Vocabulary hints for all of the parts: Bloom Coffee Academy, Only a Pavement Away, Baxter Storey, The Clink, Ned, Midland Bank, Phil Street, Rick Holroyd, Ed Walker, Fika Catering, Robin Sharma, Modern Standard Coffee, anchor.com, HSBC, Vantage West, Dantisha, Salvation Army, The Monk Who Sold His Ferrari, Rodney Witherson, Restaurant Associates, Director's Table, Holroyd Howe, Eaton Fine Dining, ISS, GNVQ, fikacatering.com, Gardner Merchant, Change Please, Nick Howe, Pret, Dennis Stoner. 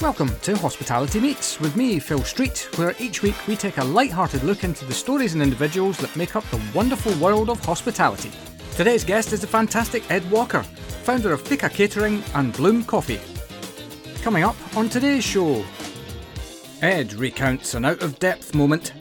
Welcome to Hospitality Meets with me, Phil Street, where each week we take a light-hearted look into the stories and individuals that make up the wonderful world of hospitality. Today's guest is the fantastic Ed Walker, founder of Fika Catering and Bloom Coffee. Coming up on today's show, Ed recounts an out-of-depth moment.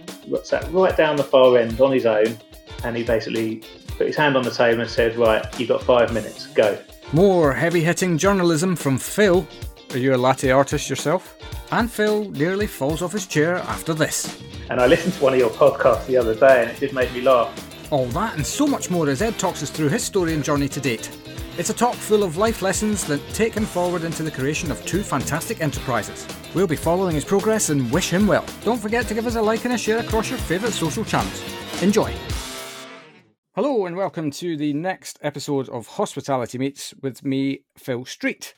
Sat right down the far end on his own, and he basically put his hand on the table and said, right, you've got 5 minutes, go. More heavy-hitting journalism from Phil. Are you a latte artist yourself? And Phil nearly falls off his chair after this. And I listened to one of your podcasts the other day, and it did make me laugh. All that and so much more as Ed talks us through his story and journey to date. It's a talk full of life lessons that take him forward into the creation of two fantastic enterprises. We'll be following his progress and wish him well. Don't forget to give us a like and a share across your favourite social channels. Enjoy. Hello and welcome to the next episode of Hospitality Meets with me, Phil Street.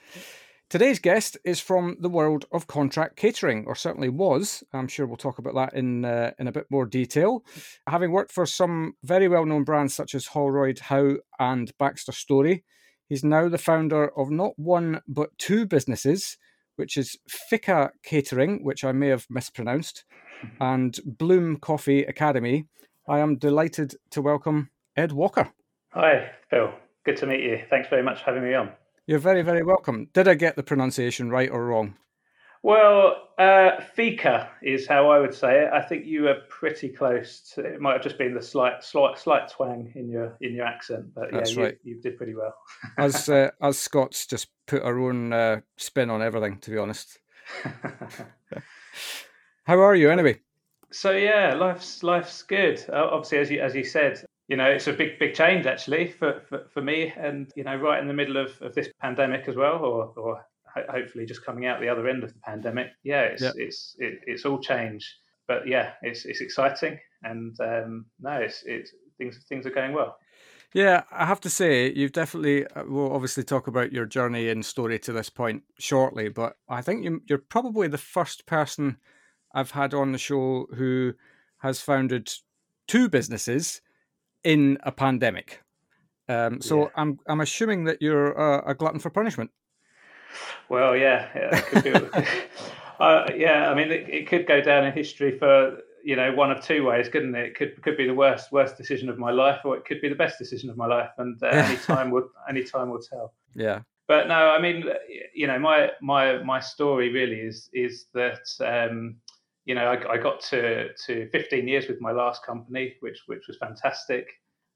Today's guest is from the world of contract catering, or certainly was. I'm sure we'll talk about that in a bit more detail. Having worked for some very well-known brands such as Holroyd Howe and Baxter Storey, he's now the founder of not one but two businesses, which is Fika Catering, which I may have mispronounced, and Bloom Coffee Academy. I am delighted to welcome Ed Walker. Hi, Phil. Good to meet you. Thanks very much for having me on. You're very, very welcome. Did I get the pronunciation right or wrong? Well, Fika is how I would say it. I think you were pretty close to, it might have just been the slight twang in your accent, but that's yeah, right. you did pretty well. As Scots just put our own spin on everything, to be honest. How are you anyway? So yeah, life's good. Obviously, as you said, you know, it's a big change actually for me, and you know, right in the middle of this pandemic as well, or hopefully just coming out the other end of the pandemic. Yeah, it's all change, but yeah, it's exciting, and no, it's things are going well. Yeah, I have to say, you've definitely, we'll obviously talk about your journey and story to this point shortly, but I think you're probably the first person I've had on the show who has founded two businesses in a pandemic. So yeah. I'm assuming that you're a glutton for punishment. Well, yeah it could be. Yeah, I mean, it could go down in history for, you know, one of two ways, couldn't it? It could be the worst decision of my life, or it could be the best decision of my life, and any time will tell. Yeah. But no, I mean, you know, my story really is that you know, I got to 15 years with my last company, which was fantastic,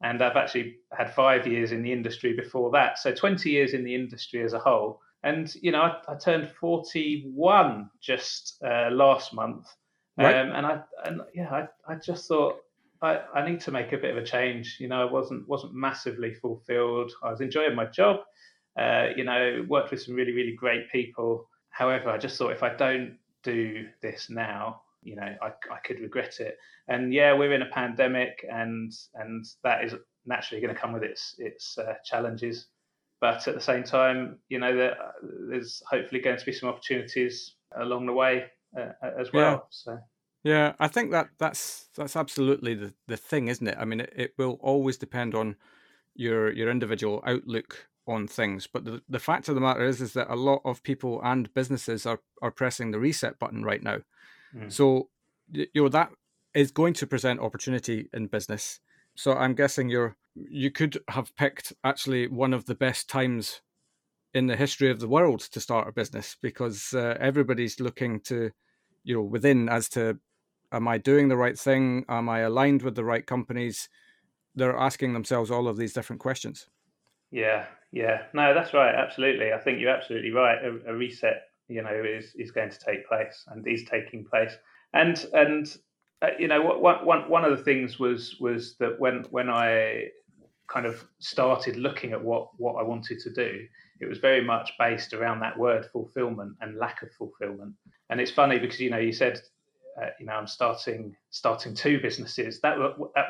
and I've actually had 5 years in the industry before that, so 20 years in the industry as a whole. And you know, I turned 41 just last month, right. I just thought I need to make a bit of a change. You know, I wasn't massively fulfilled. I was enjoying my job. You know, worked with some really, really great people. However, I just thought, if I don't do this now, you know, I could regret it. And yeah, we're in a pandemic, and that is naturally going to come with its challenges. But at the same time, you know, there's hopefully going to be some opportunities along the way as well. Yeah. So yeah, I think that's absolutely the thing, isn't it? I mean, it will always depend on your individual outlook on things, but the fact of the matter is that a lot of people and businesses are pressing the reset button right now. So you know, that is going to present opportunity in business. So I'm guessing you could have picked actually one of the best times in the history of the world to start a business, because everybody's looking to, you know, within as to, am I doing the right thing? Am I aligned with the right companies? They're asking themselves all of these different questions. Yeah. No, that's right. Absolutely. I think you're absolutely right. A reset, you know, is going to take place, and is taking place. And you know, one of the things was that when I kind of started looking at what I wanted to do, it was very much based around that word fulfillment and lack of fulfillment. And it's funny because, you know, you said, you know, I'm starting two businesses. That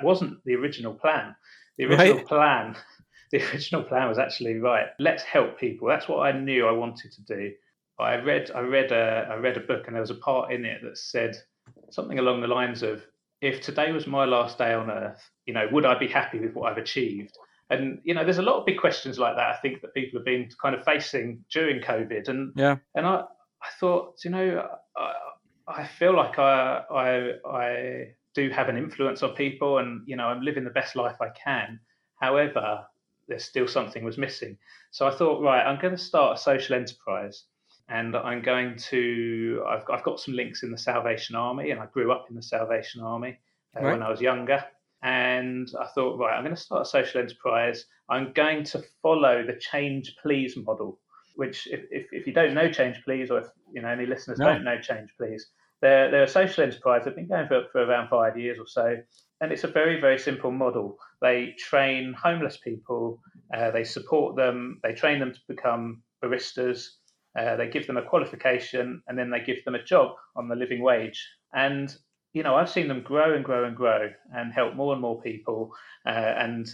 wasn't the original plan. The original right. plan. The original plan was actually, right, let's help people. That's what I knew I wanted to do. I read a book, and there was a part in it that said something along the lines of, if today was my last day on earth, you know, would I be happy with what I've achieved? And, you know, there's a lot of big questions like that, I think, that people have been kind of facing during COVID. And yeah. And I I thought, you know, I feel like I do have an influence on people, and, you know, I'm living the best life I can. However, there's still something was missing. So I thought, right, I'm going to start a social enterprise, and I'm going to, I've got some links in the Salvation Army, and I grew up in the Salvation Army when I was younger. And I thought, right, I'm going to start a social enterprise. I'm going to follow the Change Please model, which if you don't know Change Please, or if, you know, any listeners don't know Change Please, they're a social enterprise. They've been going for around 5 years or so. And it's a very, very simple model. They train homeless people. They support them. They train them to become baristas. They give them a qualification, and then they give them a job on the living wage. And, you know, I've seen them grow and grow and grow and help more and more people, and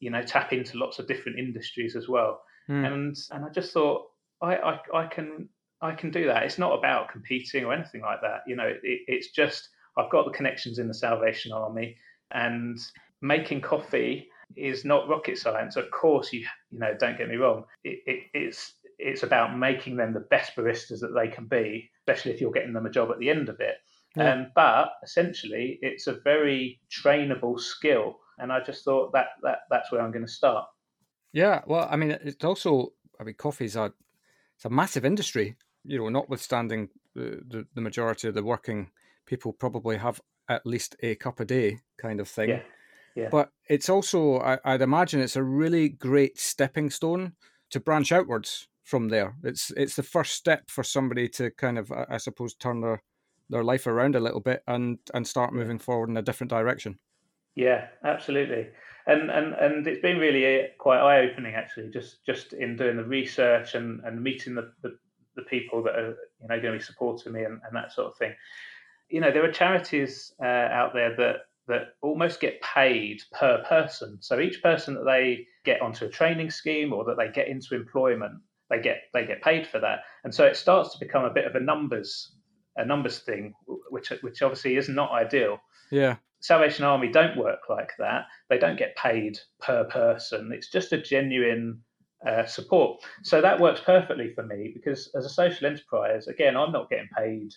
you know, tap into lots of different industries as well. Mm. And I just thought, I can do that. It's not about competing or anything like that. You know, it's just I've got the connections in the Salvation Army, and making coffee is not rocket science. Of course, you know, don't get me wrong. It's about making them the best baristas that they can be, especially if you're getting them a job at the end of it. Yeah. But essentially, it's a very trainable skill, and I just thought that's where I'm going to start. Yeah, well, I mean, it's also, I mean, coffee's a massive industry. You know, notwithstanding the majority of the working people probably have at least a cup a day kind of thing. Yeah. Yeah. But it's also, I'd imagine, it's a really great stepping stone to branch outwards from there. It's the first step for somebody to kind of, I suppose, turn their life around a little bit and start moving forward in a different direction. Yeah, absolutely. And it's been really quite eye-opening, actually, just in doing the research and meeting the people that are, you know, going to be supporting me and that sort of thing. You know, there are charities out there that almost get paid per person. So each person that they get onto a training scheme or that they get into employment, they get paid for that. And so it starts to become a bit of a numbers thing, which obviously is not ideal. Yeah. Salvation Army don't work like that. They don't get paid per person. It's just a genuine support. So that works perfectly for me, because as a social enterprise, again, I'm not getting paid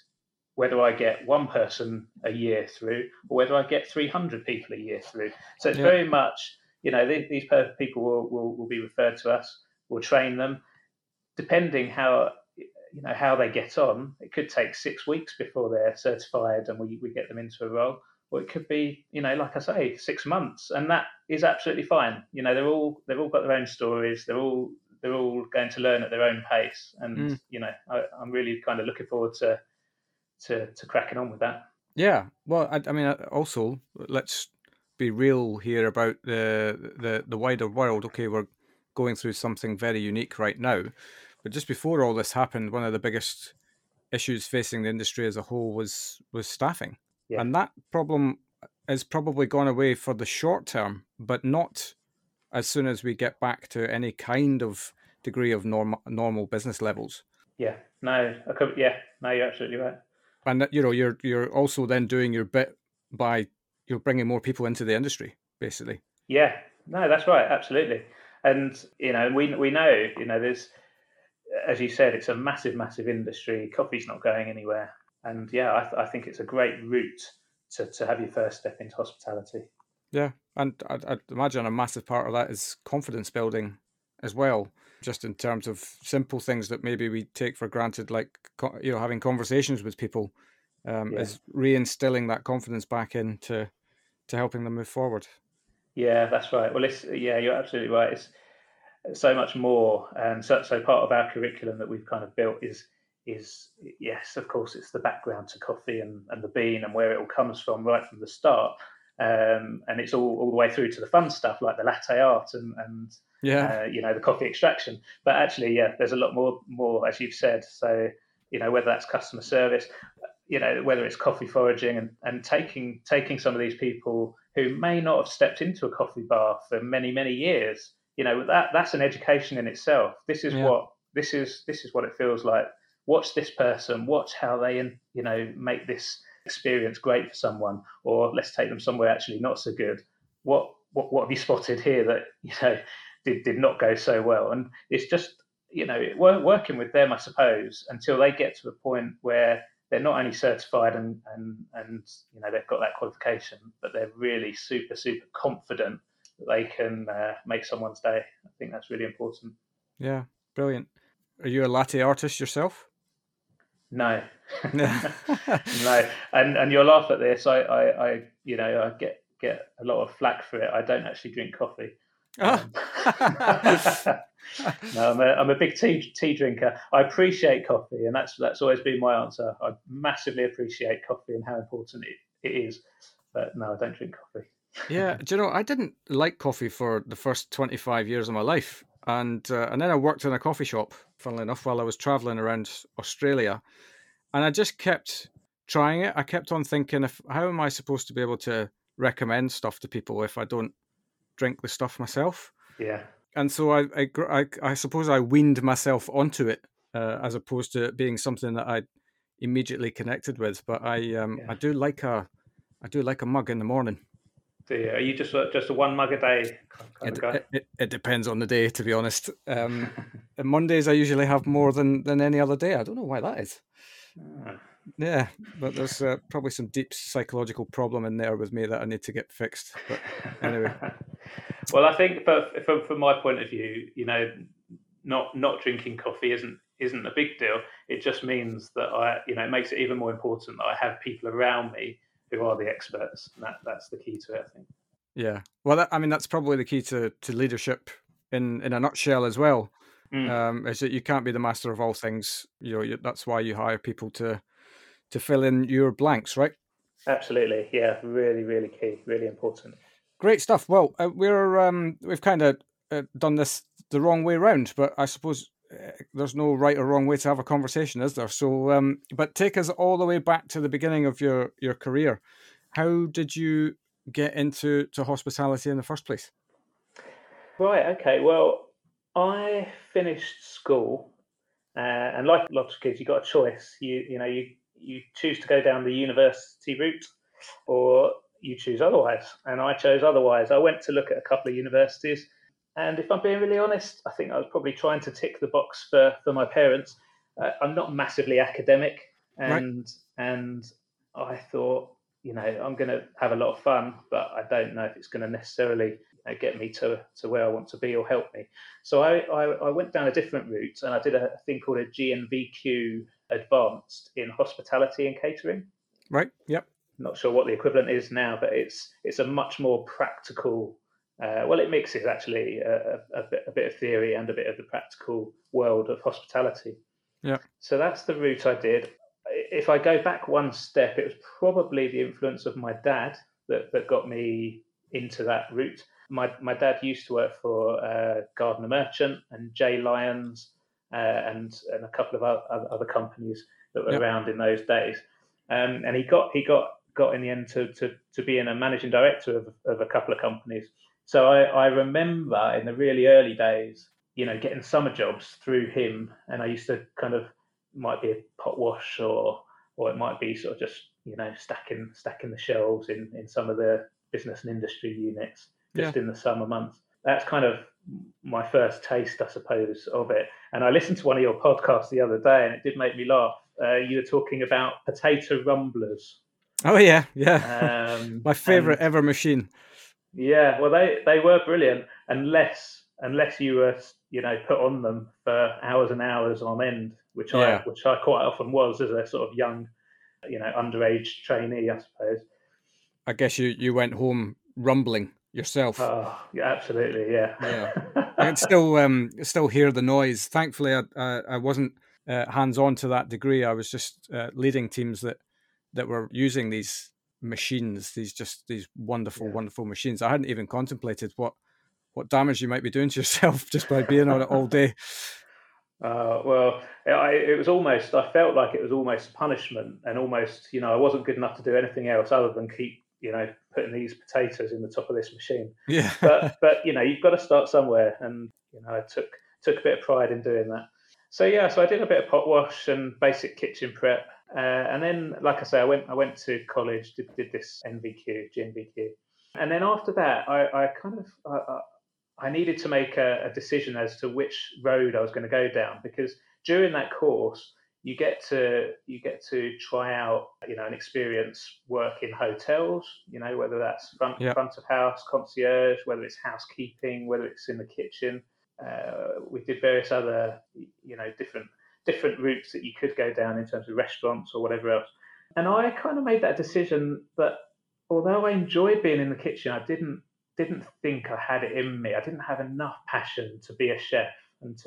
whether I get one person a year through or whether I get 300 people a year through. So it's very much, you know, these people will be referred to us. We'll train them. Depending how they get on, it could take 6 weeks before they're certified and we get them into a role. Or it could be, you know, like I say, 6 months, and that is absolutely fine. You know, they've all got their own stories. They're all going to learn at their own pace, and you know, I'm really kind of looking forward to cracking on with that. Yeah, well, I mean, also let's be real here about the wider world. Okay, we're going through something very unique right now, but just before all this happened, one of the biggest issues facing the industry as a whole was staffing. Yeah. And that problem has probably gone away for the short term, but not as soon as we get back to any kind of degree of normal business levels. Yeah, no, you're absolutely right. And, you know, you're also then doing your bit by you're bringing more people into the industry, basically. Yeah, no, that's right, absolutely. And, you know, we know, you know, there's, as you said, it's a massive, massive industry. Coffee's not going anywhere. And yeah, I think it's a great route to have your first step into hospitality. Yeah, and I'd imagine a massive part of that is confidence building as well, just in terms of simple things that maybe we take for granted, like, you know, having conversations with people, is reinstilling that confidence back into to helping them move forward. Yeah, that's right. Well, you're absolutely right. It's so much more, and so part of our curriculum that we've kind of built is yes, of course, it's the background to coffee and the bean and where it all comes from right from the start, and it's all the way through to the fun stuff like the latte art and you know, the coffee extraction. But actually, yeah, there's a lot more as you've said. So, you know, whether that's customer service, you know, whether it's coffee foraging and taking some of these people who may not have stepped into a coffee bar for many, many years, you know, that's an education in itself. This is what it feels like. Watch this person, watch how they, you know, make this experience great for someone, or let's take them somewhere actually not so good. What have you spotted here that, you know, did not go so well? And it's just, you know, working with them, I suppose, until they get to a point where they're not only certified and you know, they've got that qualification, but they're really super confident that they can make someone's day. I think that's really important. Yeah, brilliant. Are you a latte artist yourself? No, no. And you'll laugh at this. I you know, I get a lot of flack for it. I don't actually drink coffee. No, I'm a big tea drinker. I appreciate coffee, and that's always been my answer. I massively appreciate coffee and how important it is. But no, I don't drink coffee. Yeah, do you know, I didn't like coffee for the first 25 years of my life, and then I worked in a coffee shop, funnily enough, while I was traveling around Australia, and I just kept trying it. I kept on thinking, how am I supposed to be able to recommend stuff to people if I don't drink the stuff myself? Yeah. And so I suppose I weaned myself onto it, as opposed to it being something that I immediately connected with. But I do like a mug in the morning. Are you just a one mug a day kind of guy? It depends on the day, to be honest. Mondays I usually have more than any other day. I don't know why that is. Yeah, but there's probably some deep psychological problem in there with me that I need to get fixed. But anyway. Well, I think, but from my point of view, you know, not drinking coffee isn't a big deal. It just means that it makes it even more important that I have people around me who are the experts. And that's the key to it, I think. Yeah. Well, that's probably the key to leadership in a nutshell as well. Is that you can't be the master of all things. You know, that's why you hire people to fill in your blanks, right? Absolutely. Yeah. Really, really key. Really important. Great stuff. Well, we've kind of done this the wrong way round, but I suppose there's no right or wrong way to have a conversation, is there? So, but take us all the way back to the beginning of your career. How did you get into hospitality in the first place? Right. Okay. Well, I finished school, and like lots of kids, you got a choice. You choose to go down the university route, or you choose otherwise. And I chose otherwise. I went to look at a couple of universities. And if I'm being really honest, I think I was probably trying to tick the box for my parents. I'm not massively academic. And I thought, you know, I'm going to have a lot of fun, but I don't know if it's going to necessarily get me to where I want to be or help me. So I went down a different route, and I did a thing called a GNVQ Advanced in Hospitality and Catering. Right, yep. Not sure what the equivalent is now, but it's a much more practical. Well, it mixes actually a bit of theory and a bit of the practical world of hospitality. Yeah. So that's the route I did. If I go back one step, it was probably the influence of my dad that got me into that route. My dad used to work for Gardner Merchant and Jay Lyons and a couple of other companies that were around in those days. And he got in the end to being a managing director of a couple of companies. So I remember in the really early days, you know, getting summer jobs through him, and I used to kind of, might be a pot wash or it might be sort of just, you know, stacking the shelves in some of the business and industry units just in the summer months. That's kind of my first taste, I suppose, of it. And I listened to one of your podcasts the other day, and it did make me laugh. You were talking about potato rumblers. Oh, yeah. My favourite ever machine. Yeah, well, they were brilliant, unless you were, you know, put on them for hours and hours on end, which I quite often was as a sort of young, you know, underage trainee, I suppose. I guess you went home rumbling yourself. Oh, yeah, absolutely, yeah. I can still hear the noise. Thankfully, I wasn't hands-on to that degree. I was just leading teams that were using these machines, these wonderful machines. I hadn't even contemplated what damage you might be doing to yourself just by being on it all day. I felt like it was almost punishment, and almost, you know, I wasn't good enough to do anything else other than keep, you know, putting these potatoes in the top of this machine. Yeah. But you know, you've got to start somewhere, and you know, I took a bit of pride in doing that. So I did a bit of pot wash and basic kitchen prep. And then, like I say, I went to college, did this GNVQ. And then after that, I kind of, I, I needed to make a decision as to which road I was going to go down, because during that course, you get to try out, and experience work in hotels, whether that's front of house, concierge, whether it's housekeeping, whether it's in the kitchen. We did various other, different routes that you could go down in terms of restaurants or whatever else. And I kind of made that decision that although I enjoyed being in the kitchen, I didn't think I had it in me. I didn't have enough passion to be a chef and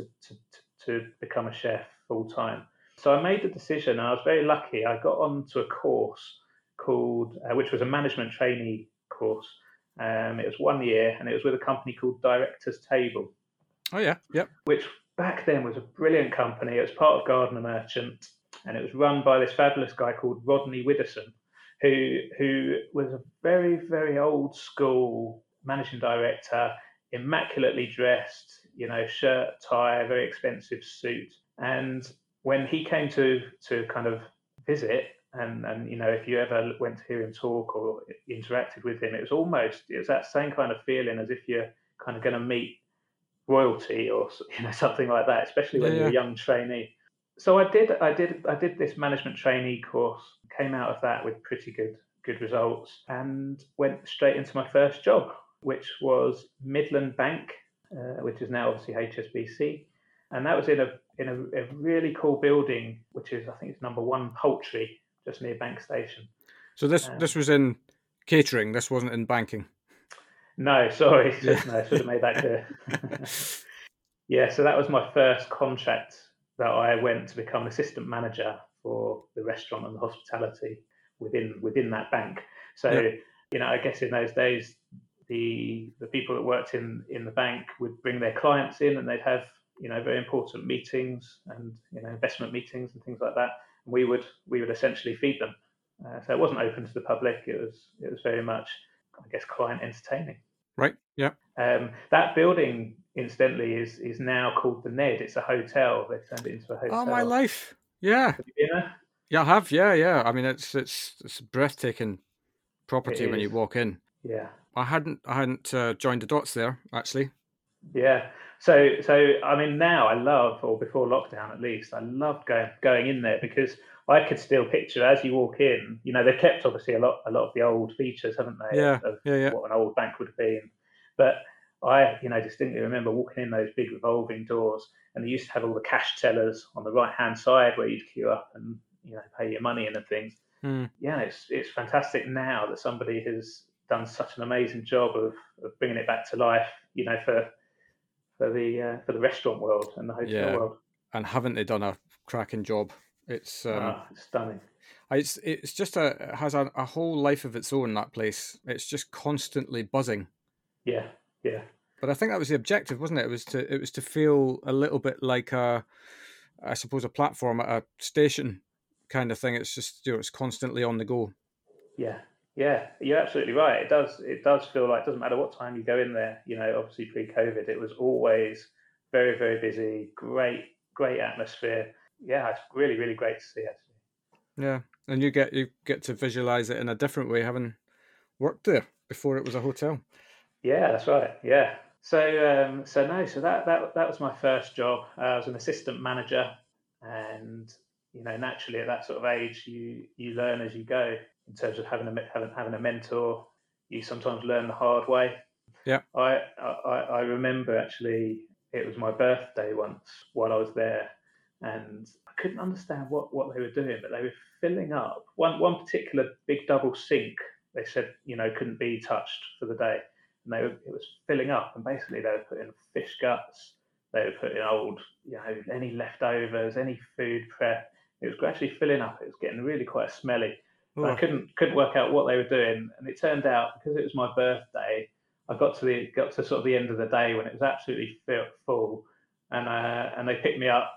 to become a chef full time. So I made the decision, and I was very lucky. I got onto a course which was a management trainee course. It was 1 year, and it was with a company called Director's Table. Oh, yeah. Yep. Which back then was a brilliant company. It was part of Gardner Merchant, and it was run by this fabulous guy called Rodney Witherson, who was a very, very old school managing director, immaculately dressed, shirt, tie, very expensive suit. And when he came to kind of visit, and if you ever went to hear him talk or interacted with him, it was that same kind of feeling as if you're kind of going to meet royalty or something like that, especially when you're a young trainee. So I did this management trainee course, came out of that with pretty good results, and went straight into my first job, which was Midland Bank, which is now obviously HSBC. And that was in a really cool building, which is, I think it's number 1 Poultry, just near Bank Station. So this was in catering, this wasn't in banking? No, sorry. No, I should have made that clear. Yeah, so that was my first contract that I went to become assistant manager for the restaurant and the hospitality within that bank. So, I guess in those days, the people that worked in the bank would bring their clients in, and they'd have very important meetings and investment meetings and things like that. And we would essentially feed them. So it wasn't open to the public. It was very much, I guess, client entertaining. Right. Yeah. That building, incidentally, is now called the Ned. It's a hotel. They've turned it into a hotel. Oh, my life! Yeah. Have you been there? Yeah, I have. Yeah. I mean, it's a breathtaking property when you walk in. Yeah. I hadn't joined the dots there, actually. Yeah. So I mean, now before lockdown at least, I loved going in there, because I could still picture as you walk in. They've kept obviously a lot of the old features, haven't they? Yeah. Of what an old bank would have been. But I, distinctly remember walking in those big revolving doors, and they used to have all the cash tellers on the right hand side where you'd queue up and pay your money in and things. Mm. Yeah, it's fantastic now that somebody has done such an amazing job of bringing it back to life. For the restaurant world and the hotel world. And haven't they done a cracking job? It's stunning. It's just it has a whole life of its own, that place. It's just constantly buzzing. Yeah. But I think that was the objective, wasn't it? It was to feel a little bit like a platform at a station kind of thing. It's just it's constantly on the go. Yeah, you're absolutely right. It does feel like it doesn't matter what time you go in there. Obviously pre-COVID, it was always very, very busy. Great atmosphere. Yeah, it's really, really great to see, actually. Yeah, and you get to visualise it in a different way, having worked there before it was a hotel. Yeah, that's right. Yeah. So that was my first job. I was an assistant manager, and naturally at that sort of age, you learn as you go. In terms of having a mentor, you sometimes learn the hard way. Yeah. I remember, actually, it was my birthday once while I was there, and I couldn't understand what they were doing, but they were filling up one particular big double sink. They said, couldn't be touched for the day. And it was filling up, and basically they were putting fish guts, they were putting old, any leftovers, any food prep. It was gradually filling up. It was getting really quite smelly. I couldn't work out what they were doing, and it turned out, because it was my birthday, I got to sort of the end of the day when it was absolutely full, and they picked me up,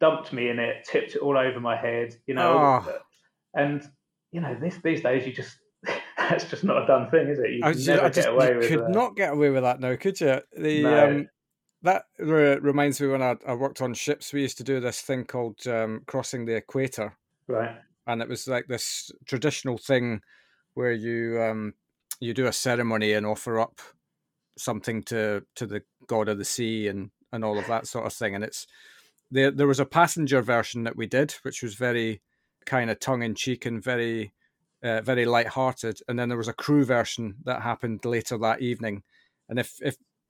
dumped me in it, tipped it all over my head, and these days you just that's just not a done thing, is it? You could not get away with that now, could you? That reminds me when I worked on ships, we used to do this thing called crossing the equator, right? And it was like this traditional thing where you do a ceremony and offer up something to the god of the sea and all of that sort of thing. And it's there was a passenger version that we did, which was very kind of tongue in cheek and very lighthearted. And then there was a crew version that happened later that evening. And if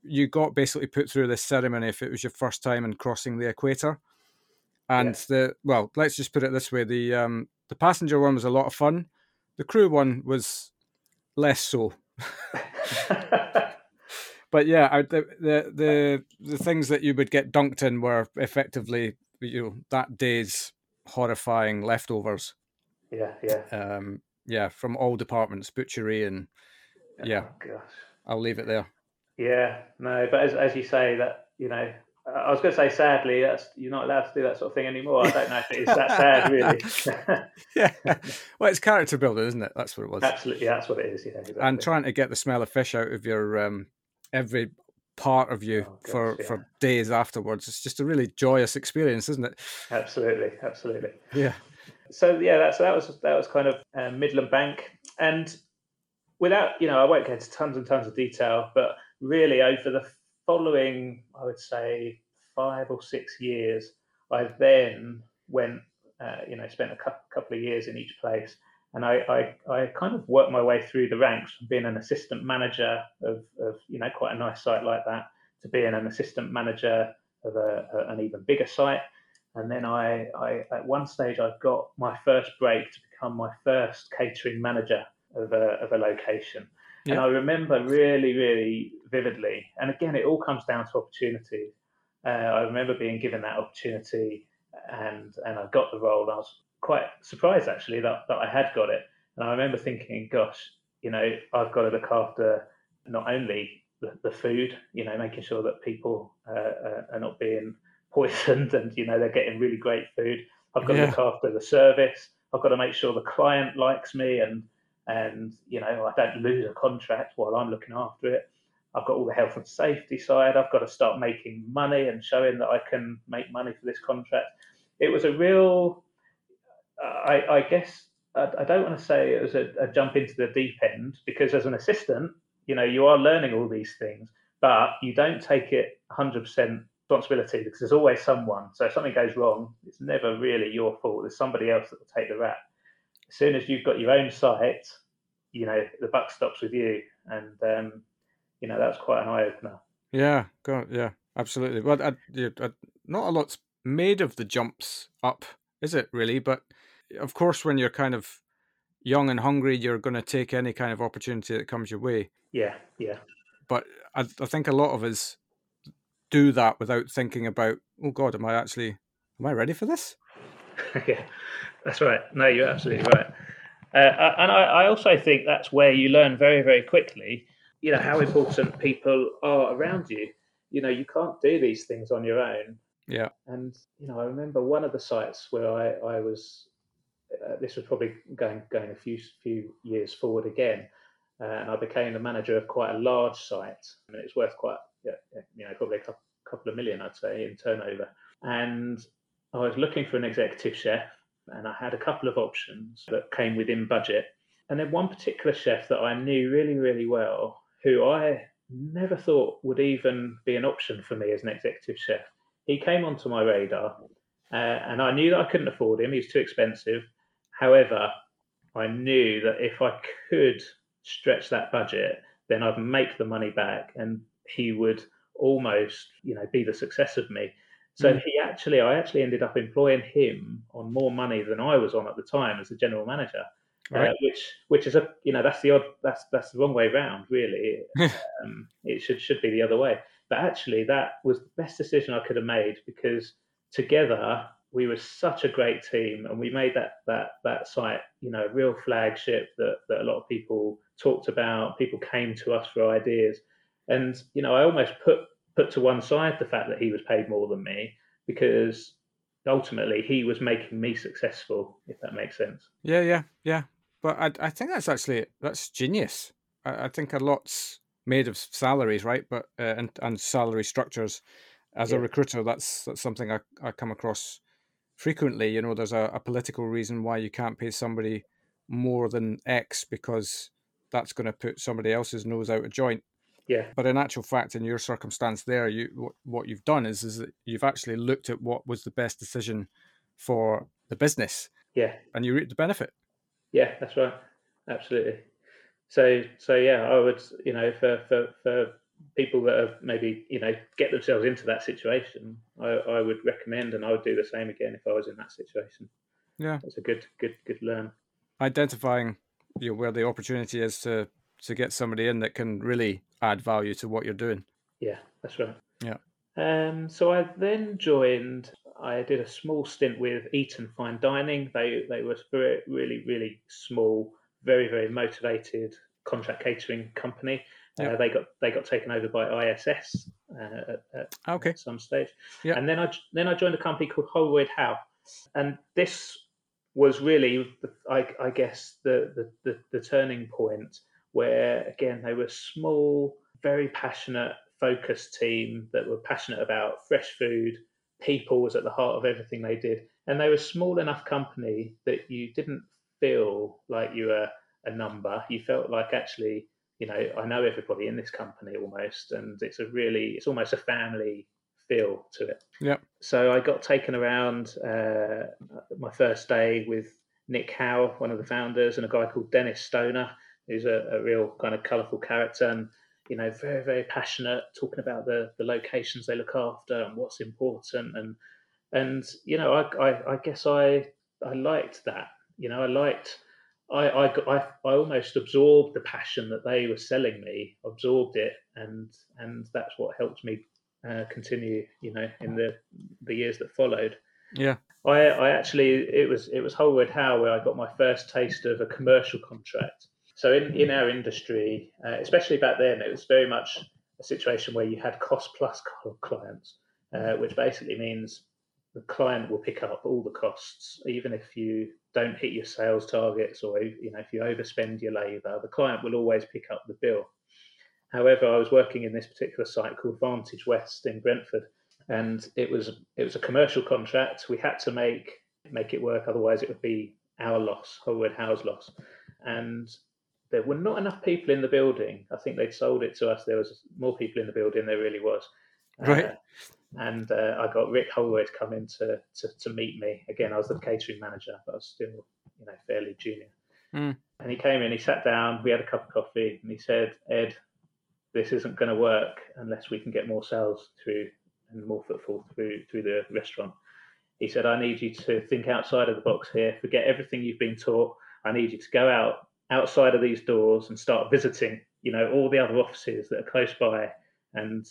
you got basically put through this ceremony, if it was your first time in crossing the equator, and let's just put it this way: the passenger one was a lot of fun. The crew one was less so. But yeah, the things that you would get dunked in were effectively, that day's horrifying leftovers. Yeah. From all departments, butchery and Oh, gosh. I'll leave it there. Yeah, no, but as you say, that I was going to say sadly, that's you're not allowed to do that sort of thing anymore. I don't know if it's that sad, really. Yeah, well, it's character building, isn't it? That's what it was. Absolutely, that's what it is. Yeah, exactly. And trying to get the smell of fish out of your every part of you for days afterwards. It's just a really joyous experience, isn't it? Absolutely. Yeah. So yeah, that was kind of Midland Bank, and without I won't go into tons and tons of detail, but really over the following, I would say 5 or 6 years, I then went, spent a couple of years in each place, and I kind of worked my way through the ranks from being an assistant manager of quite a nice site like that to being an assistant manager of an even bigger site. And then I at one stage, I got my first break to become my first catering manager of a location. Yeah. And I remember really, really vividly. And again, it all comes down to opportunity. I remember being given that opportunity and I got the role. And I was quite surprised, actually, that I had got it. And I remember thinking, gosh, I've got to look after not only the food, making sure that people are not being poisoned and they're getting really great food. I've got to look after the service. I've got to make sure the client likes me and I don't lose a contract while I'm looking after it. I've got all the health and safety side. I've got to start making money and showing that I can make money for this contract. It was a real, I guess I don't want to say it was a jump into the deep end, because as an assistant, you are learning all these things, but you don't take it 100% responsibility, because there's always someone. So if something goes wrong, it's never really your fault. There's somebody else that will take the rap. As soon as you've got your own site, the buck stops with you. And, that's quite an eye-opener. Yeah, God, yeah, absolutely. Well, not a lot's made of the jumps up, is it, really? But, of course, when you're kind of young and hungry, you're going to take any kind of opportunity that comes your way. Yeah. But I think a lot of us do that without thinking about, oh, God, am I ready for this? Yeah, that's right. No, you're absolutely right. And I also think that's where you learn very, very quickly, how important people are around you. You can't do these things on your own. Yeah. And, I remember one of the sites where I was, this was probably going a few years forward again, and I became the manager of quite a large site. I mean, it's worth quite, probably a couple of million, I'd say, in turnover. And I was looking for an executive chef, and I had a couple of options that came within budget. And then one particular chef that I knew really, really well, who I never thought would even be an option for me as an executive chef, he came onto my radar, and I knew that I couldn't afford him. He was too expensive. However, I knew that if I could stretch that budget, then I'd make the money back, and he would almost, be the success of me. So I actually ended up employing him on more money than I was on at the time as the general manager, right. Which is that's the wrong way round, really. It should be the other way. But actually, that was the best decision I could have made, because together we were such a great team, and we made that site, a real flagship that a lot of people talked about. People came to us for ideas, and I almost put to one side the fact that he was paid more than me, because ultimately he was making me successful, if that makes sense. Yeah. But I think that's genius. I think a lot's made of salaries, right? But and salary structures. As a recruiter, that's something I come across frequently. There's a political reason why you can't pay somebody more than X, because that's going to put somebody else's nose out of joint. Yeah. But in actual fact, in your circumstance there, what you've done is that you've actually looked at what was the best decision for the business. Yeah. And you reap the benefit. Yeah, that's right. Absolutely. So yeah, I would, for people that have maybe, get themselves into that situation, I would recommend, and I would do the same again if I was in that situation. Yeah. That's a good learn. Identifying where the opportunity is to get somebody in that can really add value to what you're doing. Yeah, that's right. Yeah. So I then joined. I did a small stint with Eaton Fine Dining. They were really, really small, very, very motivated contract catering company. Yep. They got taken over by ISS at some stage. Yep. And then I joined a company called Holroyd Howe, and this was really, I guess, the turning point where, again, they were small, very passionate, focused team that were passionate about fresh food. People was at the heart of everything they did. And they were a small enough company that you didn't feel like you were a number. You felt like, actually, I know everybody in this company almost, and it's almost a family feel to it. Yeah. So I got taken around my first day with Nick Howe, one of the founders, and a guy called Dennis Stoner, who's a real kind of colourful character, and very, very passionate, talking about the locations they look after and what's important, and I guess I liked that. I almost absorbed the passion that they were selling me, absorbed it, and that's what helped me continue, in the years that followed. Yeah, I actually it was Holroyd Howe where I got my first taste of a commercial contract. So in our industry, especially back then, it was very much a situation where you had cost-plus clients, which basically means the client will pick up all the costs, even if you don't hit your sales targets or if you overspend your labour, the client will always pick up the bill. However, I was working in this particular site called Vantage West in Brentford, and it was a commercial contract. We had to make it work, otherwise it would be our loss, Holroyd Howe's loss, and there were not enough people in the building. I think they'd sold it to us. There was more people in the building. There really was. Right. And I got Rick Holroyd to come in to meet me. Again, I was the catering manager, but I was still, fairly junior. Mm. And he came in, he sat down, we had a cup of coffee, and he said, "Ed, this isn't going to work unless we can get more sales through and more footfall through the restaurant." He said, "I need you to think outside of the box here. Forget everything you've been taught. I need you to go outside of these doors and start visiting, all the other offices that are close by." And,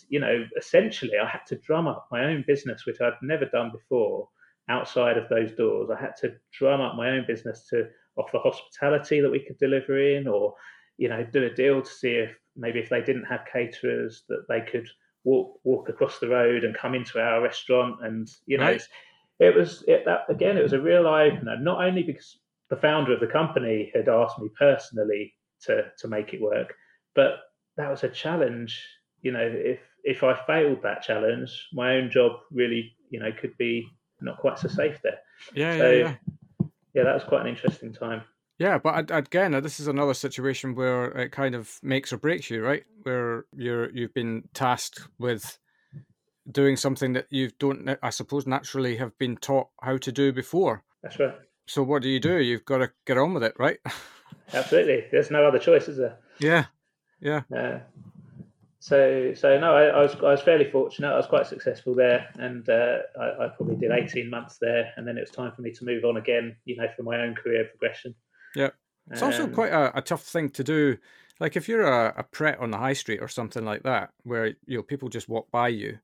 essentially I had to drum up my own business, which I'd never done before outside of those doors. I had to drum up my own business to offer hospitality that we could deliver in, or, do a deal to see if they didn't have caterers that they could walk across the road and come into our restaurant. And, Nice. It was a real eye opener, not only because the founder of the company had asked me personally to make it work, but that was a challenge. If I failed that challenge, my own job really, could be not quite so safe there. Yeah, so, yeah, that was quite an interesting time. Yeah, but again, this is another situation where it kind of makes or breaks you, right? Where you've been tasked with doing something that you don't, I suppose, naturally have been taught how to do before. That's right. So what do? You've got to get on with it, right? Absolutely. There's no other choice, is there? Yeah, yeah. I was fairly fortunate. I was quite successful there, and I probably did 18 months there, and then it was time for me to move on again, for my own career progression. Yeah. It's also quite a tough thing to do. Like if you're a pret on the high street or something like that, where people just walk by you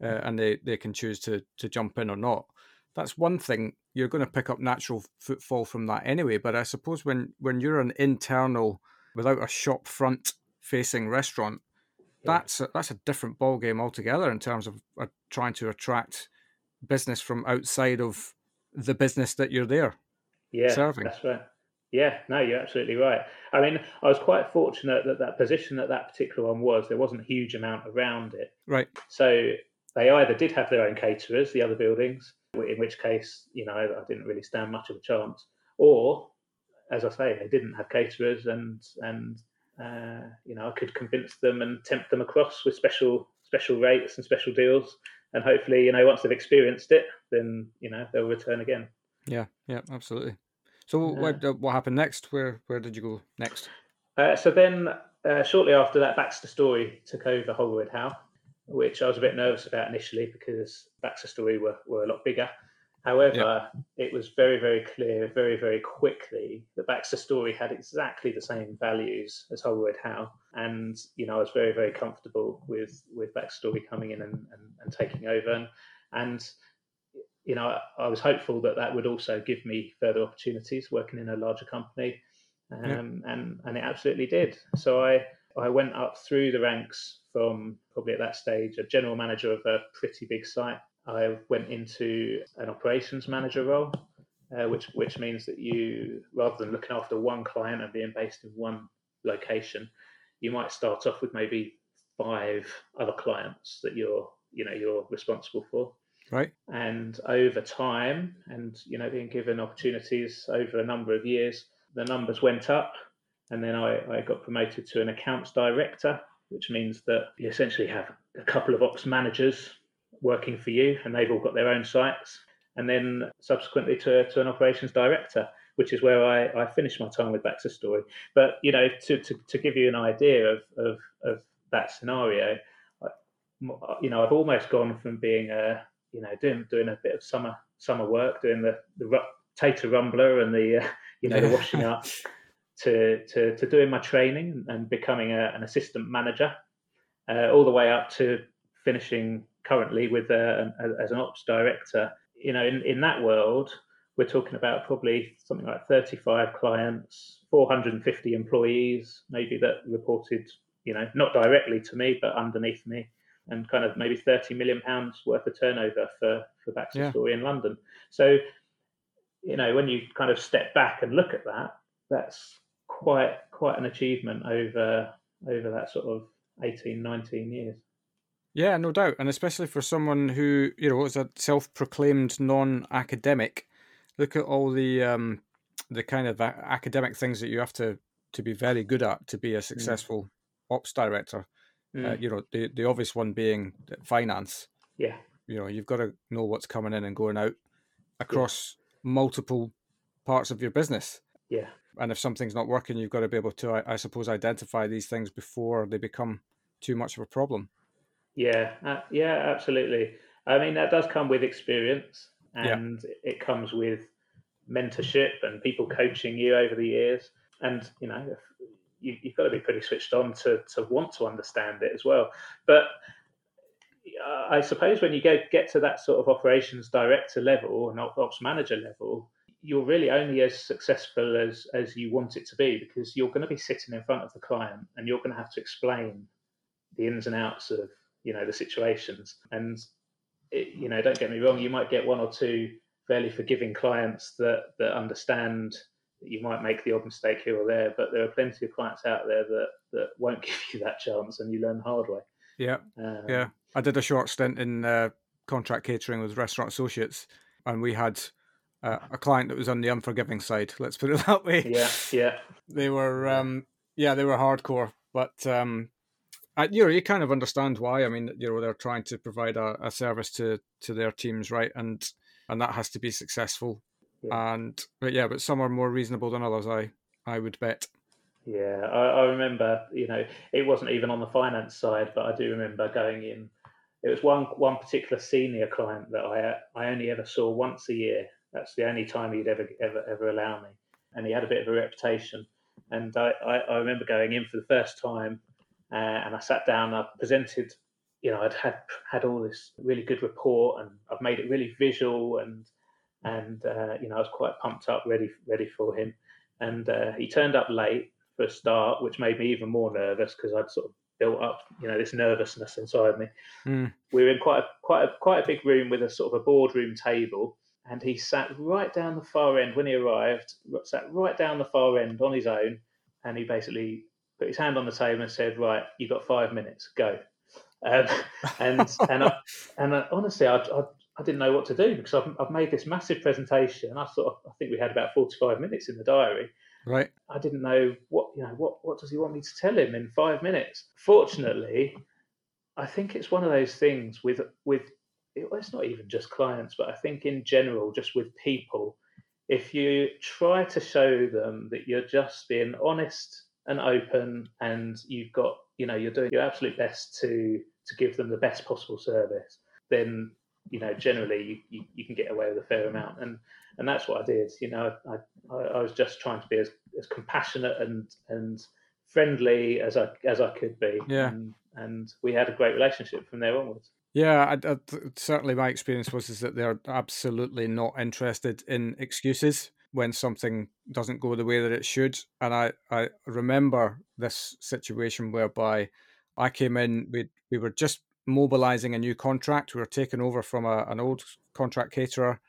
and they can choose to jump in or not, that's one thing. You're going to pick up natural footfall from that anyway. But I suppose when you're an internal, without a shop front facing restaurant, that's a different ballgame altogether in terms of trying to attract business from outside of the business that you're there serving. That's right. Yeah, no, you're absolutely right. I mean, I was quite fortunate that position that particular one was, there wasn't a huge amount around it. Right. So they either did have their own caterers, the other buildings, in which case, I didn't really stand much of a chance. Or, as I say, they didn't have caterers, and I could convince them and tempt them across with special rates and special deals. And hopefully, once they've experienced it, then, they'll return again. Yeah, absolutely. So what happened next? Where did you go next? So then shortly after that, Baxter Storey took over Holroyd Howe, which I was a bit nervous about initially because Baxter Storey were a lot bigger. However, It was very, very clear, very, very quickly that Baxter Storey had exactly the same values as Holroyd Howe. And, I was very, very comfortable with Baxter Storey coming in and taking over. And I was hopeful that would also give me further opportunities working in a larger company. And it absolutely did. So I went up through the ranks from probably at that stage, a general manager of a pretty big site. I went into an operations manager role, which means that you, rather than looking after one client and being based in one location, you might start off with maybe 5 other clients that you're responsible for. Right. And over time, and being given opportunities over a number of years, the numbers went up, and then I got promoted to an accounts director, which means that you essentially have a couple of ops managers working for you, and they've all got their own sites, and then subsequently to an operations director, which is where I finished my time with Baxter Storey. But to give you an idea of that scenario, I've almost gone from being doing a bit of summer work, doing the tater rumbler and the washing up, to doing my training and becoming an assistant manager, all the way up to finishing currently with as an ops director. In that world, we're talking about probably something like 35 clients, 450 employees, maybe that reported, not directly to me, but underneath me, and kind of maybe £30 million worth of turnover for Baxter Storey in London. So, when you kind of step back and look at that, that's quite an achievement over that sort of 18, 19 years. Yeah, no doubt. And especially for someone who, was a self-proclaimed non-academic, look at all the kind of academic things that you have to be very good at to be a successful ops director. The obvious one being finance. Yeah. You've got to know what's coming in and going out across multiple parts of your business. Yeah. And if something's not working, you've got to be able to, I suppose, identify these things before they become too much of a problem. Yeah, absolutely. I mean, that does come with experience, and it comes with mentorship and people coaching you over the years. And, you've got to be pretty switched on to want to understand it as well. But I suppose when you get to that sort of operations director level and ops manager level, you're really only as successful as you want it to be, because you're going to be sitting in front of the client and you're going to have to explain the ins and outs of, the situations. And, don't get me wrong, you might get one or two fairly forgiving clients that understand that you might make the odd mistake here or there, but there are plenty of clients out there that won't give you that chance, and you learn the hard way. Yeah, I did a short stint in contract catering with Restaurant Associates, and we had a client that was on the unforgiving side, let's put it that way. Yeah. They were hardcore, but... you kind of understand why. I mean, they're trying to provide a service to their teams, right? And that has to be successful. Yeah. But some are more reasonable than others, I would bet. Yeah, I remember, it wasn't even on the finance side, but I do remember going in. It was one particular senior client that I only ever saw once a year. That's the only time he'd ever allow me. And he had a bit of a reputation. And I remember going in for the first time, and I sat down, I presented, I'd had all this really good report, and I've made it really visual, and I was quite pumped up, ready for him. And he turned up late for a start, which made me even more nervous because I'd sort of built up, this nervousness inside me. We were in quite a big room with a sort of a boardroom table, and he sat right down the far end when he arrived, on his own, and he basically put his hand on the table and said, "Right, you've got 5 minutes, go." And I, honestly, I didn't know what to do, because I've made this massive presentation. I think we had about 45 minutes in the diary, Right. I didn't know what does he want me to tell him in 5 minutes. Fortunately, I think it's one of those things with it's not even just clients, but I think in general, just with people, if you try to show them that you're just being honest and open, and you've got, you're doing your absolute best to give them the best possible service, then generally you can get away with a fair amount, and that's what I did. I was just trying to be as compassionate and friendly as I could be. Yeah. And we had a great relationship from there onwards. Yeah, certainly my experience was that they're absolutely not interested in excuses when something doesn't go the way that it should. And I remember this situation whereby I came in, we were just mobilizing a new contract. We were taking over from an old contract caterer,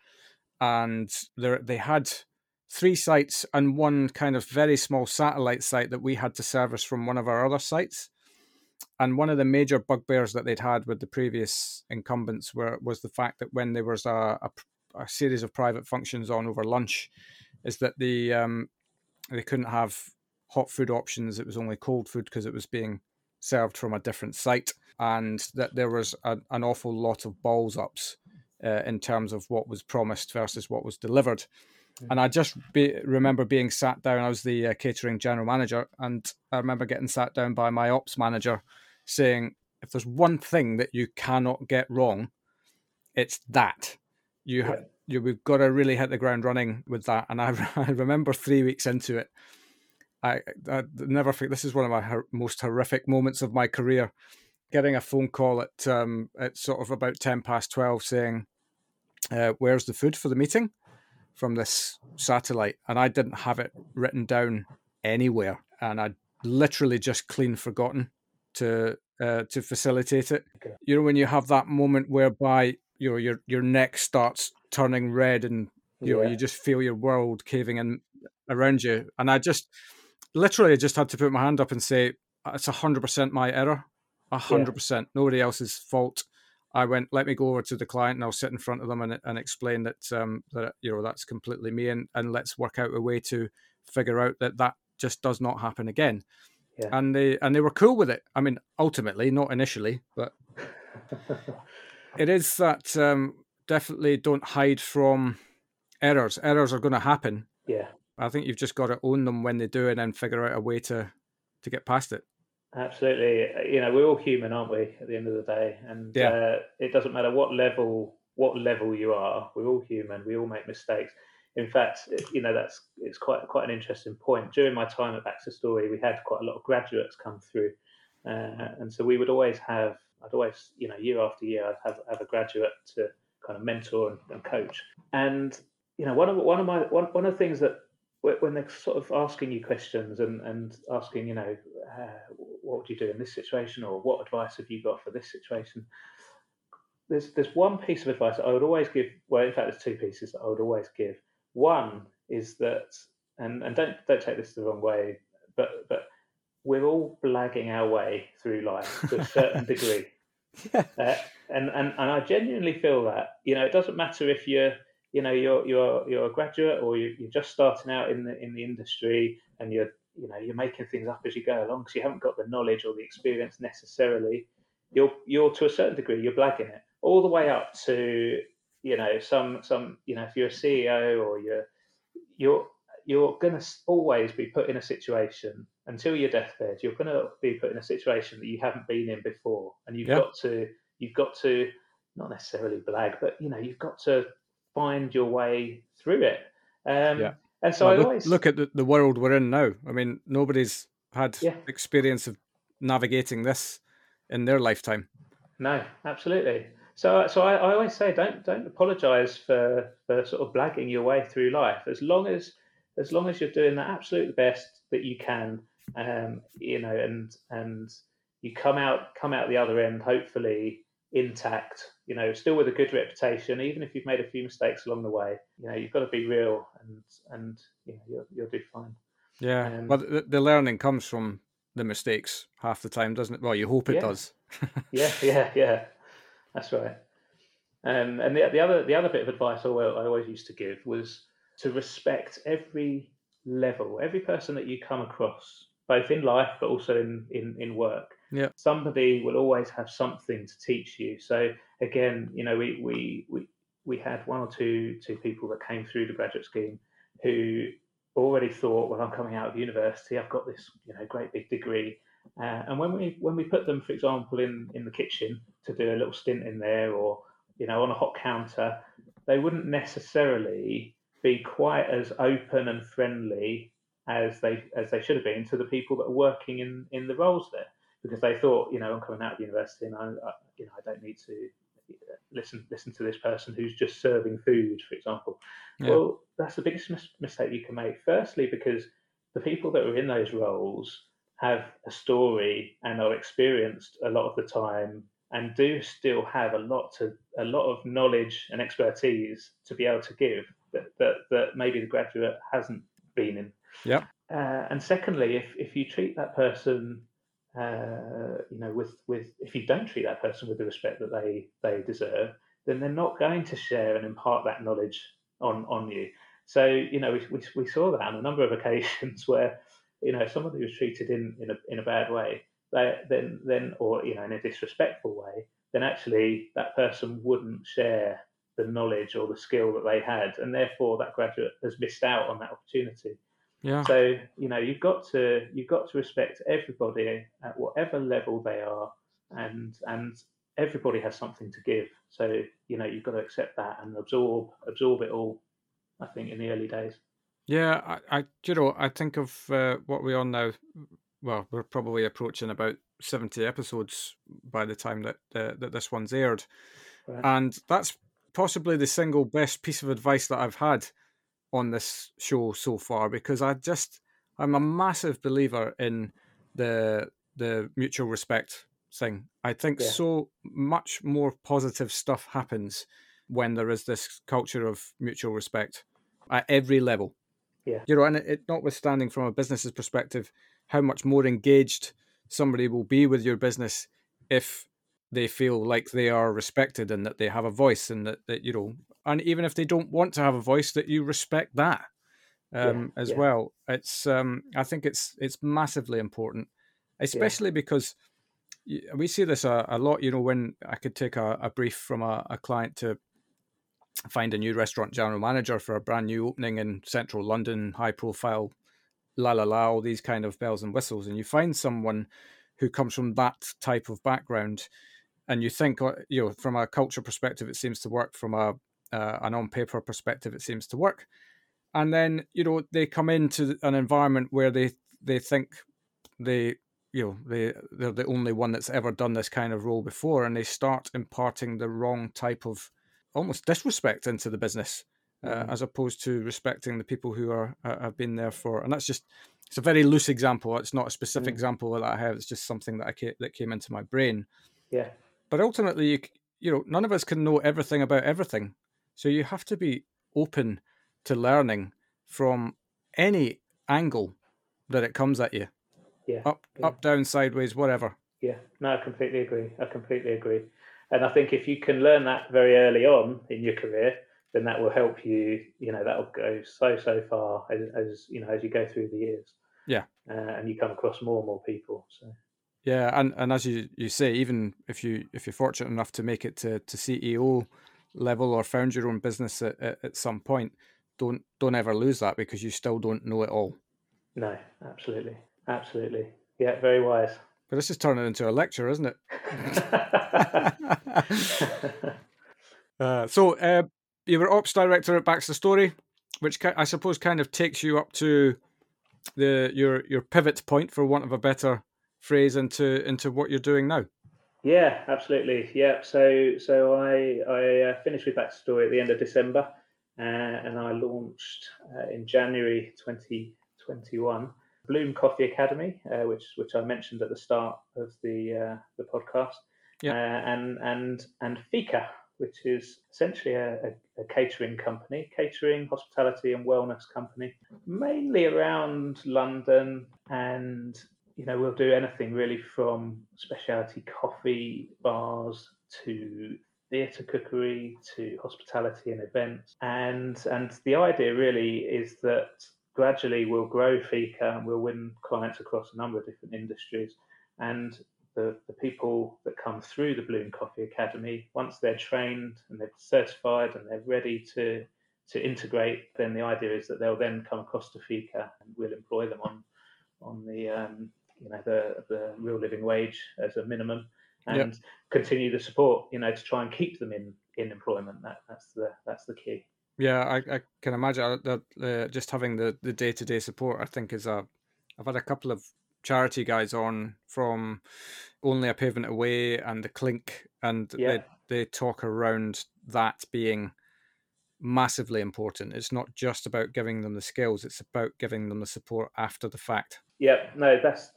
and they had 3 sites and one kind of very small satellite site that we had to service from one of our other sites. And one of the major bugbears that they'd had with the previous incumbents was the fact that when there was a series of private functions on over lunch, is that they couldn't have hot food options. It was only cold food because it was being served from a different site, and that there was an awful lot of balls-ups in terms of what was promised versus what was delivered. Mm-hmm. And I just remember being sat down. I was the catering general manager, and I remember getting sat down by my ops manager saying, if there's one thing that you cannot get wrong, it's that. We've got to really hit the ground running with that. And I remember 3 weeks into it, I never forget, this is one of my most horrific moments of my career, getting a phone call at sort of about 10 past 12 saying, where's the food for the meeting from this satellite? And I didn't have it written down anywhere. And I'd literally just clean forgotten to facilitate it. Okay. When you have that moment whereby your neck starts turning red and you just feel your world caving in around you. And I just literally just had to put my hand up and say, it's 100% my error, 100%, yeah. Nobody else's fault. I went, let me go over to the client and I'll sit in front of them and explain that that's completely me, and let's work out a way to figure out that just does not happen again. Yeah. And they were cool with it. I mean, ultimately, not initially, but... It is that definitely don't hide from errors. Errors are going to happen. Yeah. I think you've just got to own them when they do and then figure out a way to get past it. Absolutely. We're all human, aren't we, at the end of the day? And yeah. It doesn't matter what level you are. We're all human. We all make mistakes. In fact, it's quite an interesting point. During my time at Baxter Storey, we had quite a lot of graduates come through. And so we would always have... I'd always, year after year, I'd have a graduate to kind of mentor and coach. And one of the things that when they're sort of asking you questions and asking, what would you do in this situation, or what advice have you got for this situation? There's one piece of advice that I would always give. Well, in fact, there's 2 pieces that I would always give. One is that, and don't take this the wrong way, but we're all blagging our way through life to a certain degree. Yeah. And I genuinely feel that, it doesn't matter if you're a graduate or you're just starting out in the industry and you're making things up as you go along because you haven't got the knowledge or the experience necessarily. You're to a certain degree, you're blagging it all the way up to, if you're a CEO or you're going to always be put in a situation until your deathbed. You're going to be put in a situation that you haven't been in before, and you've got to not necessarily blag, but you've got to find your way through it. And so look at the world we're in now. I mean, nobody's had experience of navigating this in their lifetime. No, absolutely. So I always say, don't apologise for sort of blagging your way through life, as long as you're doing the absolute best that you can, and you come out the other end, hopefully intact, still with a good reputation, even if you've made a few mistakes along the way. You've got to be real, and you'll do fine. Yeah, but the learning comes from the mistakes half the time, doesn't it? Well, you hope it does. yeah, that's right. And the other bit of advice I always used to give was to respect every level, every person that you come across, both in life but also in work, yeah, somebody will always have something to teach you. So again, you know, we had one or two people that came through the graduate scheme who already thought, well, I'm coming out of university, I've got this, you know, great big degree. And when we put them, for example, in the kitchen to do a little stint in there, or, you know, on a hot counter, they wouldn't necessarily be quite as open and friendly as they should have been to the people that are working in the roles there, because they thought, you know, I'm coming out of university and I you know, I don't need to listen to this person who's just serving food, for example. Yeah. Well, that's the biggest mistake you can make. Firstly, because the people that are in those roles have a story and are experienced a lot of the time, and do still have a lot of knowledge and expertise to be able to give that maybe the graduate hasn't been in. Yeah. And secondly, if you treat that person, you know, if you don't treat that person with the respect that they deserve, then they're not going to share and impart that knowledge on you. So, you know, we saw that on a number of occasions where, you know, somebody was treated in a bad way, or, you know, in a disrespectful way, then actually that person wouldn't share the knowledge or the skill that they had, and therefore that graduate has missed out on that opportunity. Yeah. So, you know, you've got to respect everybody at whatever level they are, and everybody has something to give. So, you know, you've got to accept that and absorb it all, I think, in the early days. Yeah, I think of what we're on now. Well, we're probably approaching about 70 episodes by the time that this one's aired. Right. And that's possibly the single best piece of advice that I've had on this show so far, because I'm a massive believer in the mutual respect thing. I think so much more positive stuff happens when there is this culture of mutual respect at every level. Yeah. You know, and it notwithstanding from a business's perspective, how much more engaged somebody will be with your business if they feel like they are respected and that they have a voice, and that, you know, and even if they don't want to have a voice, that you respect that well. It's I think it's massively important, especially because we see this a lot, you know, when I could take a brief from a client to find a new restaurant general manager for a brand new opening in central London, high profile, all these kind of bells and whistles. And you find someone who comes from that type of background, and you think, you know, from a culture perspective, it seems to work. From an on-paper perspective, it seems to work. And then, you know, they come into an environment where they think they're the only one that's ever done this kind of role before, and they start imparting the wrong type of almost disrespect into the business, as opposed to respecting the people who have been there for. And that's just, it's a very loose example. It's not a specific example that I have. It's just something that came into my brain. Yeah. But ultimately, you know, none of us can know everything about everything. So you have to be open to learning from any angle that it comes at you. Yeah. Up, down, sideways, whatever. Yeah. No, I completely agree. And I think if you can learn that very early on in your career, then that will help you, you know, that'll go so far as you know, as you go through the years. Yeah. And you come across more and more people. So. Yeah. And as you say, even if you're fortunate enough to make it to CEO level or found your own business at some point, don't ever lose that, because you still don't know it all. No, absolutely. Yeah. Very wise. But this is turning into a lecture, isn't it? So you were ops director at Baxter Storey, which I suppose kind of takes you up to your pivot point, for want of a better phrase, into what you're doing now. Yeah, absolutely. Yeah. So I finished with Baxter Storey at the end of December, and I launched in January 2021. Bloom Coffee Academy, which I mentioned at the start of the podcast, and Fika, which is essentially a catering company, hospitality and wellness company, mainly around London. And, you know, we'll do anything really from specialty coffee bars to theatre cookery to hospitality and events. And the idea really is that gradually we'll grow Fika and we'll win clients across a number of different industries. And the people that come through the Bloom Coffee Academy, once they're trained and they're certified and they're ready to integrate, then the idea is that they'll then come across to Fika and we'll employ them on the real living wage as a minimum, and continue the support, to try and keep them in employment. That's the key. Yeah, I can imagine that just having the day-to-day support, I think, I've had a couple of charity guys on from Only a Pavement Away and The Clink, and they talk around that being massively important. It's not just about giving them the skills, it's about giving them the support after the fact. Yeah, no, that's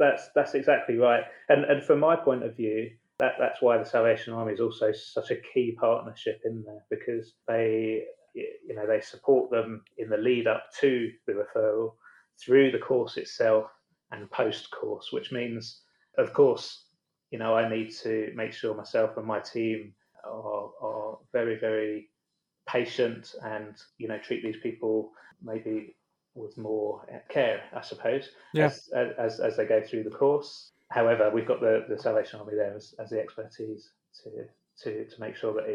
exactly right. And from my point of view, that's why the Salvation Army is also such a key partnership in there, because they support them in the lead up to the referral, through the course itself and post course, which means, of course, I need to make sure myself and my team are very, very patient and, treat these people maybe with more care, I suppose, as they go through the course. However, we've got the Salvation Army there as the expertise to make sure that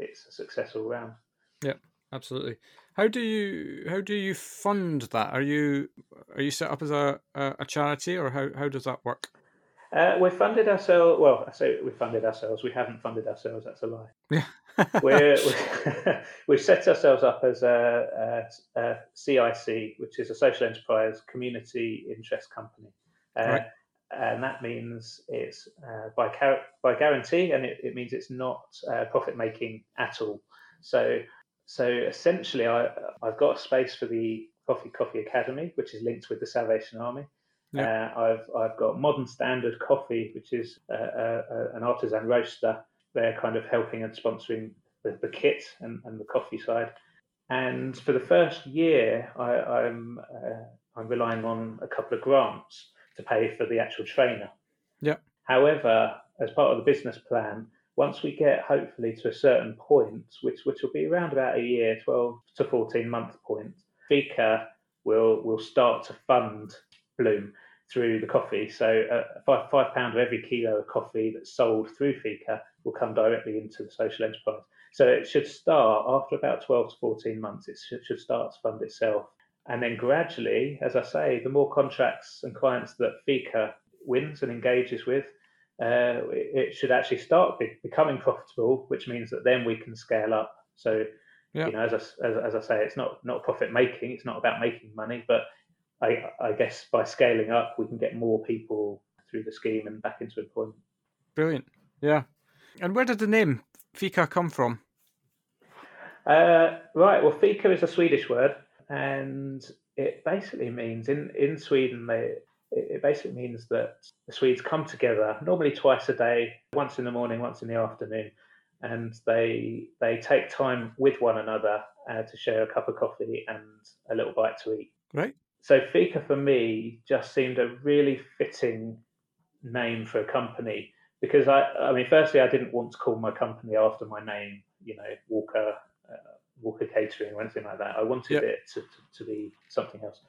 it's a success all round. Yeah, absolutely. How do you fund that? Are you set up as a charity, or how does that work? We're funded ourselves. Well, I say we funded ourselves. We haven't funded ourselves. That's a lie. Yeah. We've set ourselves up as a CIC, which is a social enterprise community interest company, right. And that means it's by guarantee, and it means it's not profit making at all. So essentially, I've got a space for the Coffee Academy, which is linked with the Salvation Army. Yep. I've got Modern Standard Coffee, which is an artisan roaster. They're kind of helping and sponsoring the kit and the coffee side. And for the first year, I'm relying on a couple of grants to pay for the actual trainer. Yeah. However, as part of the business plan, once we get hopefully to a certain point, which will be around about a year, 12 to 14 month point, Fika will start to fund Bloom through the coffee. So £5 for every kilo of coffee that's sold through Fika will come directly into the social enterprise. So it should start after about 12 to 14 months. It should start to fund itself. And then gradually, as I say, the more contracts and clients that Fika wins and engages with, it should actually start becoming profitable, which means that then we can scale up. So, as I say, it's not profit making. It's not about making money, but I guess by scaling up, we can get more people through the scheme and back into employment. Brilliant. Yeah. And where did the name Fika come from? Right. Well, Fika is a Swedish word, and it basically means in Sweden, it basically means that the Swedes come together normally twice a day, once in the morning, once in the afternoon, and they take time with one another to share a cup of coffee and a little bite to eat. Right. So Fika for me just seemed a really fitting name for a company, because I mean, firstly, I didn't want to call my company after my name, Walker Catering or anything like that. I wanted it to be something else.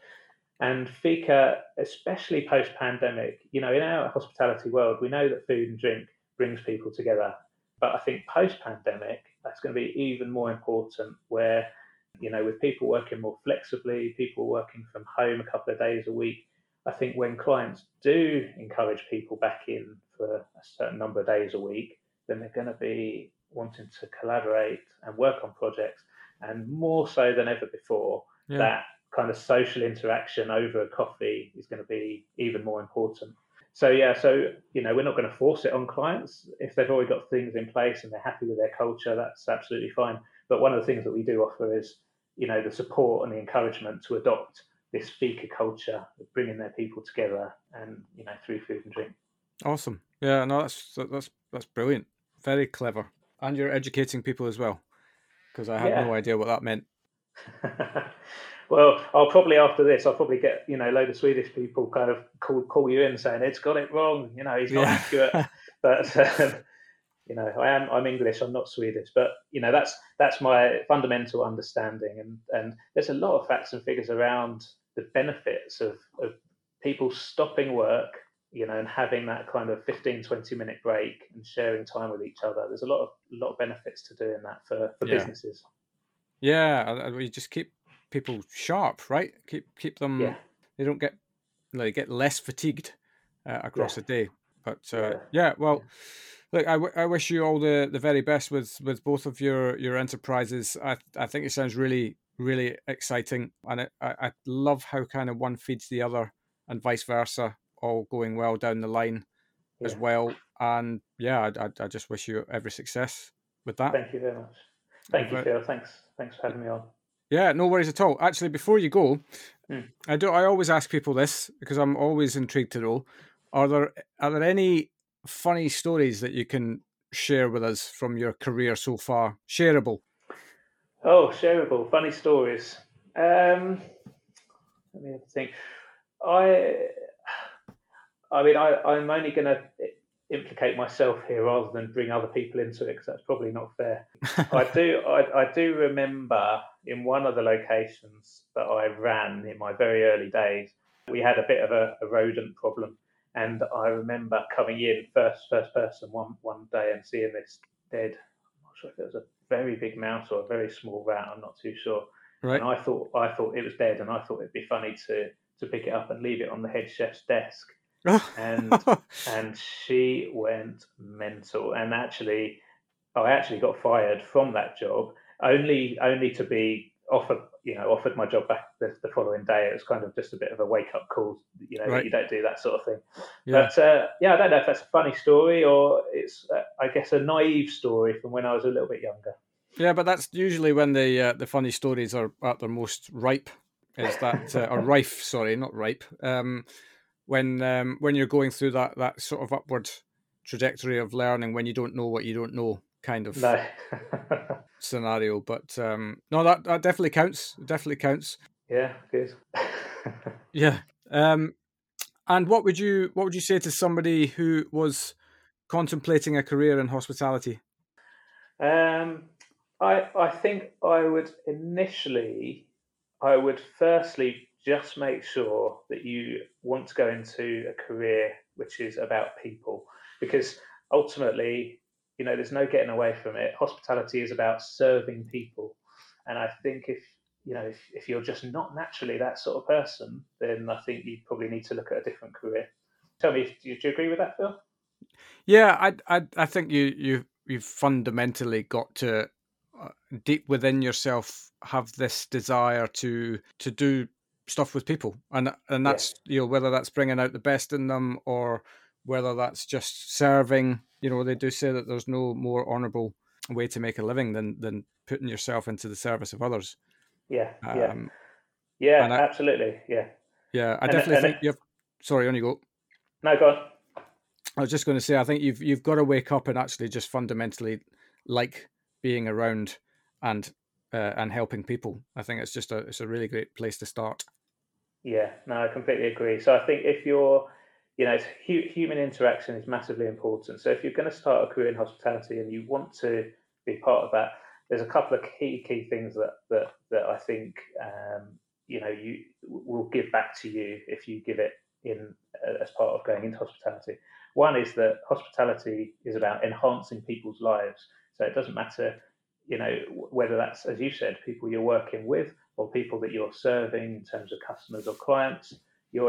And Fika, especially post-pandemic, in our hospitality world, we know that food and drink brings people together. But I think post-pandemic, that's going to be even more important, where, with people working more flexibly, people working from home a couple of days a week, I think when clients do encourage people back in for a certain number of days a week, then they're going to be wanting to collaborate and work on projects. And more so than ever before, that kind of social interaction over a coffee is going to be even more important. So we're not going to force it on clients. If they've already got things in place and they're happy with their culture, that's absolutely fine. But one of the things that we do offer is, the support and the encouragement to adopt this Fika culture of bringing their people together and, through food and drink. Awesome. Yeah, no, that's brilliant. Very clever. And you're educating people as well, because I had no idea what that meant. Well, after this, I'll probably get, a load of Swedish people kind of call you in saying, Ed's got it wrong, he's not accurate. But, You know, I'm English, I'm not Swedish, but you know, that's my fundamental understanding. And there's a lot of facts and figures around the benefits of people stopping work, you know, and having that kind of 15, 20-minute break and sharing time with each other. There's a lot of benefits to doing that for businesses. Yeah, we just keep people sharp, right? Keep them. Yeah. They don't get, you know, they get less fatigued across a day. But look, I wish you all the very best with both of your enterprises. I think it sounds really, really exciting. And I love how kind of one feeds the other and vice versa, all going well down the line as well. And I just wish you every success with that. Thank you very much. Thank you, Phil. Thanks for having me on. Yeah, no worries at all. Actually, before you go, I always ask people this because I'm always intrigued to know. Are there any funny stories that you can share with us from your career so far? Shareable. Oh, shareable. Funny stories. Let me have a think. I'm only going to implicate myself here rather than bring other people into it because that's probably not fair. I do remember in one of the locations that I ran in my very early days, we had a bit of a rodent problem. And I remember coming in first person one day and seeing this dead, I'm not sure if it was a very big mouse or a very small rat, I'm not too sure. Right. And I thought it was dead, and I thought it'd be funny to pick it up and leave it on the head chef's desk. And she went mental. And actually, I got fired from that job, only to be offered my job back the following day. It was kind of just a bit of a wake-up call, you know, that you don't do that sort of thing. Yeah. But, I don't know if that's a funny story or it's, I guess, a naive story from when I was a little bit younger. Yeah, but that's usually when the funny stories are at their most ripe, is that, or rife, sorry, not ripe, when you're going through that sort of upward trajectory of learning when you don't know what you don't know kind of scenario. But no, that definitely counts. Yeah, good. Yeah. And what would you say to somebody who was contemplating a career in hospitality? I think I would firstly just make sure that you want to go into a career which is about people, because ultimately, you know, there's no getting away from it. Hospitality is about serving people. And I think if you're just not naturally that sort of person, then I think you probably need to look at a different career. Tell me, do you agree with that, Phil? Yeah, I think you've fundamentally got to, deep within yourself, have this desire to do stuff with people. And that's, whether that's bringing out the best in them or whether that's just serving. You know, they do say that there's no more honourable way to make a living than putting yourself into the service of others. Yeah, absolutely, yeah. Yeah, I definitely think you've... Sorry, on you go. No, go on. I was just going to say, I think you've got to wake up and actually just fundamentally like being around and helping people. I think it's just a really great place to start. Yeah, no, I completely agree. So I think if you're... You know, human interaction is massively important. So if you're going to start a career in hospitality and you want to be part of that, there's a couple of key things that I think you will give back to you if you give it in as part of going into hospitality. One is that hospitality is about enhancing people's lives. So it doesn't matter, you know, whether that's, as you said, people you're working with or people that you're serving in terms of customers or clients. You've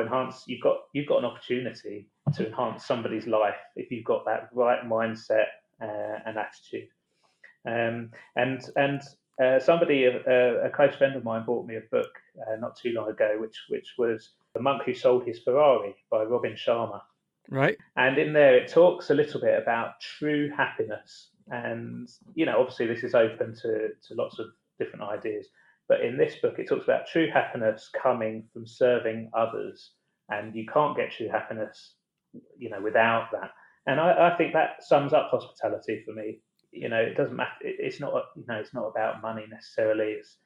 got an opportunity to enhance somebody's life if you've got that right mindset and attitude. Somebody, a close friend of mine, bought me a book not too long ago, which was The Monk Who Sold His Ferrari by Robin Sharma. Right. And in there, it talks a little bit about true happiness, and you know, obviously, this is open to lots of different ideas. But in this book, it talks about true happiness coming from serving others, and you can't get true happiness, you know, without that. And I think that sums up hospitality for me. You know, it doesn't matter. It's not, you know, it's not about money necessarily. It's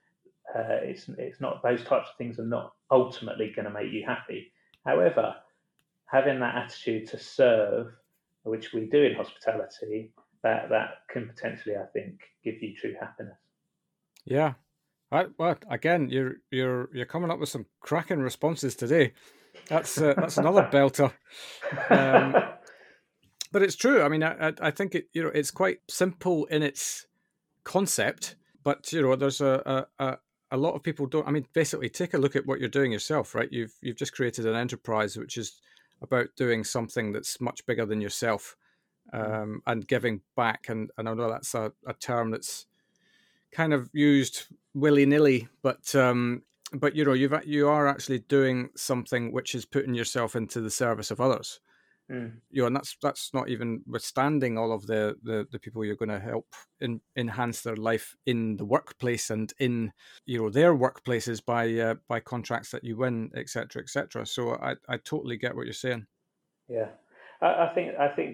not, those types of things are not ultimately going to make you happy. However, having that attitude to serve, which we do in hospitality, that can potentially, I think, give you true happiness. Yeah. Well, again, you're coming up with some cracking responses today. That's another belter. But it's true. I mean, I think it, you know, it's quite simple in its concept, but you know, there's a lot of people don't. I mean, basically, take a look at what you're doing yourself, right? You've just created an enterprise which is about doing something that's much bigger than yourself, and giving back. And I know that's a term that's kind of used willy-nilly, but you know, you are actually doing something which is putting yourself into the service of others. You know, and that's not even withstanding all of the people you're going to help enhance their life in the workplace and in, you know, their workplaces by contracts that you win, etc. So I totally get what you're saying. Yeah, I think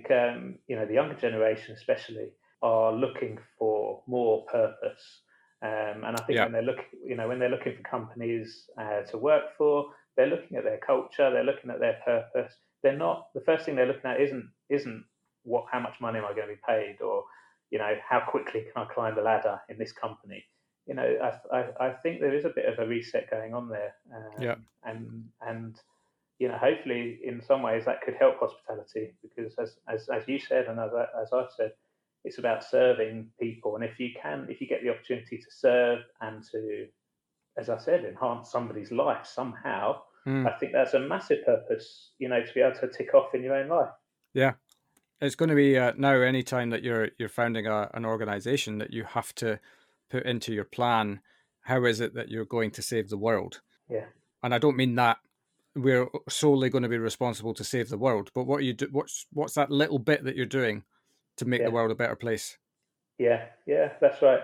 you know, the younger generation especially are looking for more purpose, and I think when they're looking for companies to work for, they're looking at their culture, they're looking at their purpose. They're not, the first thing they're looking at isn't what, how much money am I going to be paid, or, you know, how quickly can I climb the ladder in this company. You know, I think there is a bit of a reset going on there, and you know, hopefully in some ways that could help hospitality, because as you said and as I've said, it's about serving people, and if you get the opportunity to serve and to, as I said, enhance somebody's life somehow. I think that's a massive purpose, you know, to be able to tick off in your own life. Yeah. It's going to be now any time that you're founding an organisation that you have to put into your plan, how is it that you're going to save the world? Yeah. And I don't mean that we're solely going to be responsible to save the world, but what you do, what's that little bit that you're doing to make the world a better place? Yeah, that's right.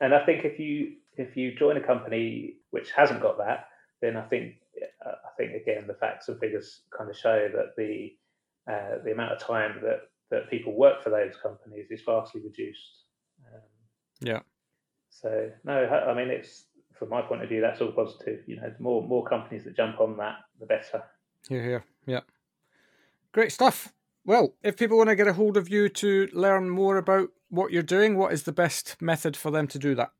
And I think if you join a company which hasn't got that, then I think again, the facts and figures kind of show that the amount of time that people work for those companies is vastly reduced. So no, I mean, it's, from my point of view, that's all positive. You know, the more companies that jump on that, the better. Hear. Yeah. Great stuff. Well, if people want to get a hold of you to learn more about what you're doing, what is the best method for them to do that?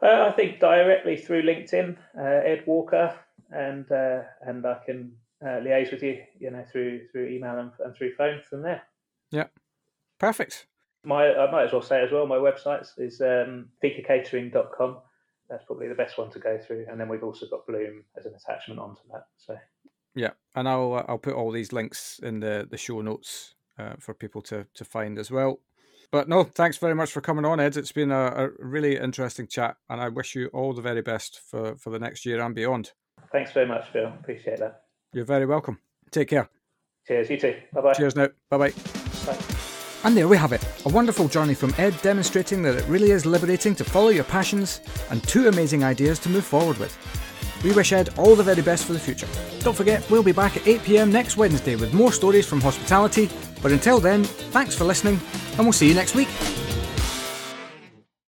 I think directly through LinkedIn, Ed Walker, and I can liaise with you, you know, through email and through phone from there. Yeah, perfect. I might as well say as well, my website is fikacatering.com. That's probably the best one to go through, and then we've also got Bloom as an attachment onto that. So yeah, and I'll put all these links in the show notes for people to find as well. But no, thanks very much for coming on, Ed. It's been a really interesting chat, and I wish you all the very best for the next year and beyond. Thanks very much, Phil. Appreciate that. You're very welcome. Take care. Cheers, you too. Bye-bye. Cheers now. Bye-bye. Bye. And there we have it. A wonderful journey from Ed, demonstrating that it really is liberating to follow your passions, and two amazing ideas to move forward with. We wish Ed all the very best for the future. Don't forget, we'll be back at 8 p.m. next Wednesday with more stories from hospitality. But until then, thanks for listening, and we'll see you next week.